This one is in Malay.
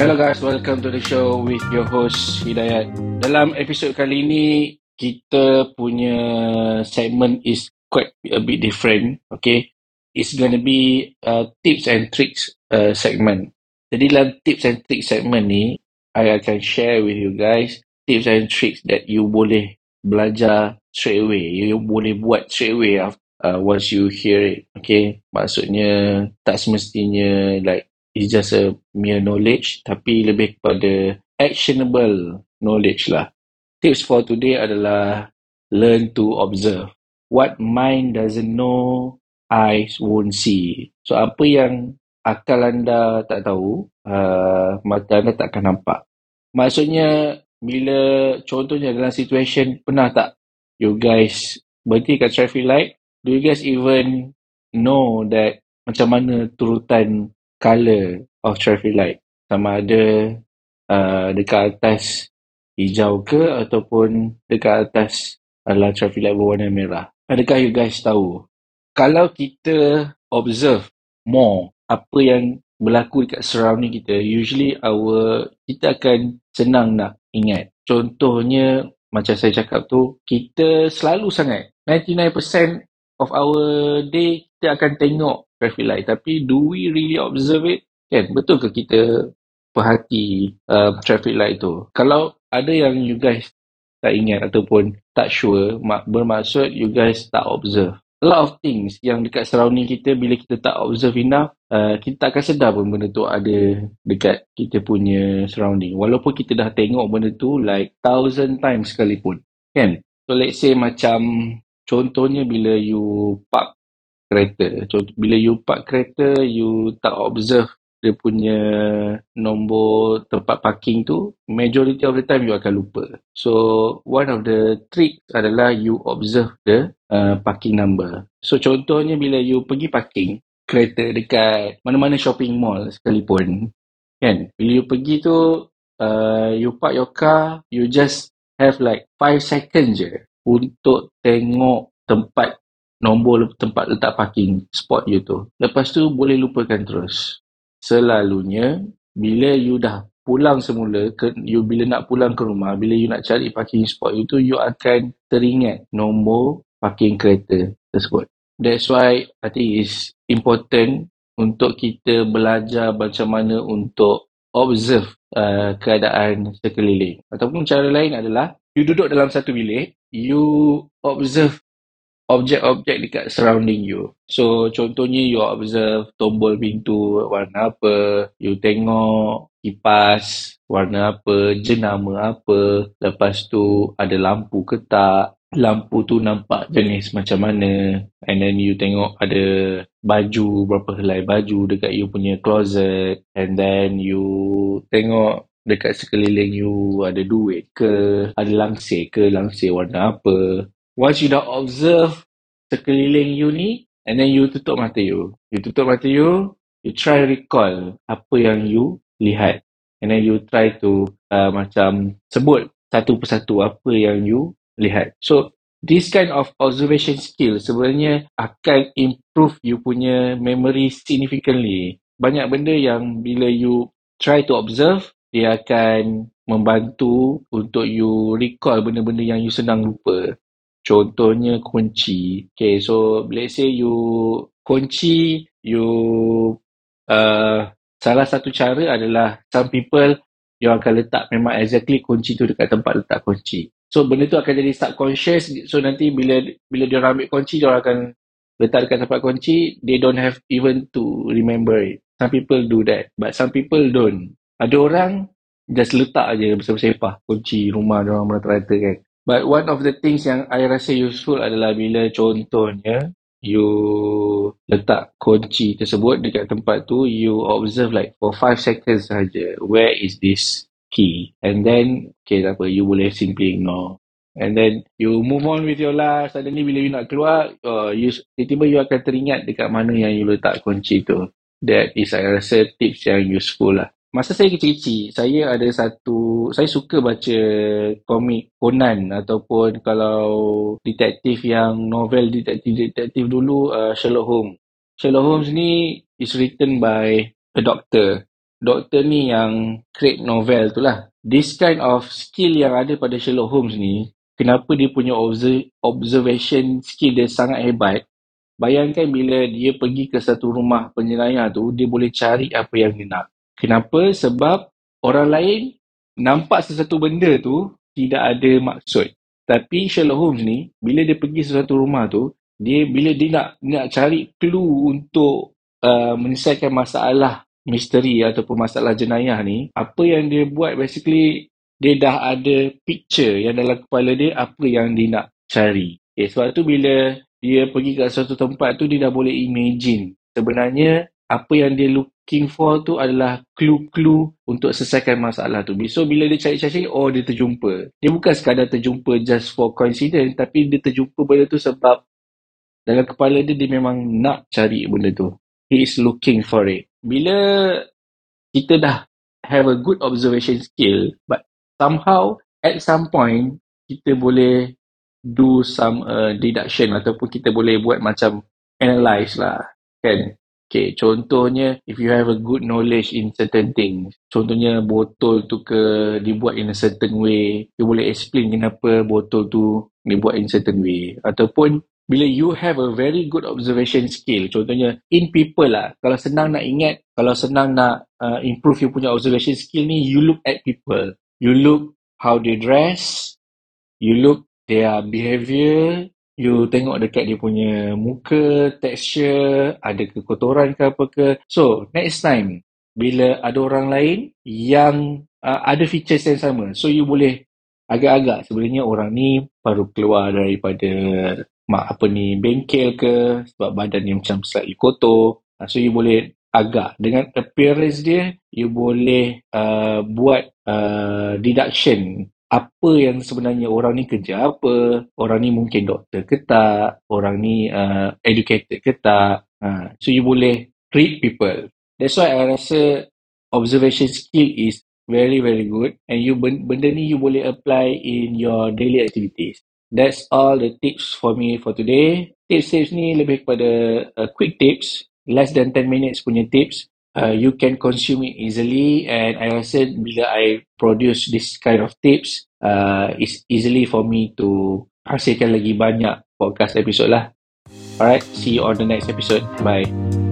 Hello guys, welcome to the show with your host Hidayat. Dalam episod kali ini, kita punya segment is quite a bit different. Okay, it's going to be tips and tricks segment. Jadi dalam tips and tricks segment ni, I akan share with you guys tips and tricks that you boleh belajar straight away. You boleh buat straight away once you hear it. Okay, maksudnya tak semestinya like it's just a mere knowledge, tapi lebih kepada actionable knowledge lah. Tips for today adalah learn to observe. What mind doesn't know, eyes won't see. So, apa yang akal anda tak tahu, mata anda tak akan nampak. Maksudnya, bila contohnya dalam situation, pernah tak you guys berhenti kat traffic light? Do you guys even know that macam mana turutan color of traffic light, sama ada dekat atas hijau ke ataupun dekat atas adalah traffic light berwarna merah? Adakah you guys tahu? Kalau kita observe more apa yang berlaku dekat surrounding kita, usually kita akan senang nak ingat. Contohnya macam saya cakap tu, kita selalu sangat 99% of our day kita akan tengok traffic light, tapi do we really observe it? Kan, betul ke kita perhati traffic light tu? Kalau ada yang you guys tak ingat ataupun tak sure, bermaksud you guys tak observe. A lot of things yang dekat surrounding kita, bila kita tak observe enough, kita akan sedar pun benda tu ada dekat kita punya surrounding, walaupun kita dah tengok benda tu like thousand times sekalipun, kan? So let's say macam contohnya bila you park kereta. Contoh, bila you park kereta, you tak observe dia punya nombor tempat parking tu, majority of the time you akan lupa. So, one of the trick adalah you observe the parking number. So, contohnya bila you pergi parking kereta dekat mana-mana shopping mall sekalipun, kan? Bila you pergi tu, you park your car, you just have like 5 seconds je untuk tengok tempat nombor tempat letak parking spot you tu. Lepas tu boleh lupakan terus. Selalunya bila you dah pulang semula, bila nak pulang ke rumah, bila you nak cari parking spot you tu, you akan teringat nombor parking kereta tersebut. That's why I think it's important untuk kita belajar macam mana untuk observe keadaan sekeliling. Ataupun cara lain adalah you duduk dalam satu bilik, you observe objek-objek dekat surrounding you. So, contohnya you observe tombol pintu warna apa, you tengok kipas warna apa, jenama apa, lepas tu ada lampu ke tak, lampu tu nampak jenis macam mana, and then you tengok ada baju, berapa helai baju dekat you punya closet, and then you tengok dekat sekeliling you ada duit ke, langsir warna apa. Once you dah observe sekeliling you ni, and then you tutup mata you. You try recall apa yang you lihat. And then you try to macam sebut satu persatu apa yang you lihat. So, this kind of observation skill sebenarnya akan improve you punya memory significantly. Banyak benda yang bila you try to observe, dia akan membantu untuk you recall benda-benda yang you senang lupa. Contohnya kunci. Okay, so let's say you kunci, salah satu cara adalah some people you akan letak memang exactly kunci tu dekat tempat letak kunci. So benda tu akan jadi subconscious. So nanti bila dia ambil kunci, dia akan letak dekat tempat kunci. They don't have even to remember it. Some people do that, but some people don't. Ada orang just letak aje bersepah-sepah kunci rumah dia orang merata-rata, kan. But one of the things yang I rasa useful adalah bila contohnya you letak kunci tersebut dekat tempat tu, you observe like for 5 seconds saja, where is this key? And then, okay, tak apa, you boleh simply ignore. And then you move on with your life. Suddenly bila you nak keluar, tiba-tiba you akan teringat dekat mana yang you letak kunci tu. That is, I rasa, tips yang useful lah. Masa saya kecil-kecil, saya suka baca komik Conan ataupun kalau detektif yang novel detektif dulu, Sherlock Holmes. Sherlock Holmes ni is written by a doctor. doktor ni yang create novel tu lah. This kind of skill yang ada pada Sherlock Holmes ni, kenapa dia punya observation skill dia sangat hebat. Bayangkan bila dia pergi ke satu rumah penyelayar tu, dia boleh cari apa yang dia nak. Kenapa? Sebab orang lain nampak sesuatu benda tu tidak ada maksud. Tapi Sherlock Holmes ni, bila dia pergi sesuatu rumah tu, dia bila dia nak cari clue untuk menyelesaikan masalah misteri ataupun masalah jenayah ni, apa yang dia buat basically, dia dah ada picture yang dalam kepala dia apa yang dia nak cari. Okay, sebab tu bila dia pergi ke suatu tempat tu, dia dah boleh imagine sebenarnya apa yang dia looking for tu adalah clue-clue untuk selesaikan masalah tu. So bila dia cari-cari, oh dia terjumpa. Dia bukan sekadar terjumpa just for coincidence, tapi dia terjumpa benda tu sebab dalam kepala dia, dia memang nak cari benda tu. He is looking for it. Bila kita dah have a good observation skill, but somehow at some point kita boleh do some deduction ataupun kita boleh buat macam analyse lah, kan? Okay, contohnya if you have a good knowledge in certain things, contohnya botol tu ke dibuat in a certain way, you boleh explain kenapa botol tu dibuat in certain way. Ataupun bila you have a very good observation skill, contohnya in people lah, kalau senang nak ingat, kalau senang nak improve you punya observation skill ni, you look at people, you look how they dress, you look their behaviour, you tengok dekat dia punya muka, texture, ada ke kotoran ke apa ke. So, next time, bila ada orang lain yang ada features yang sama, so you boleh agak-agak sebenarnya orang ni baru keluar daripada bengkel ke, sebab badan dia macam slightly kotor. So, you boleh agak. Dengan appearance dia, you boleh buat deduction. Apa yang sebenarnya orang ni kerja apa, orang ni mungkin doktor ke tak, orang ni educated ke tak. So you boleh read people. That's why I rasa observation skill is very very good, and you benda ni you boleh apply in your daily activities. That's all the tips for me for today. Tips ni lebih kepada quick tips, less than 10 minutes punya tips. You can consume it easily, and I rasa bila I produce this kind of tips, it's easily for me to hasilkan lagi banyak podcast episode lah. Alright, see you on the next episode. Bye.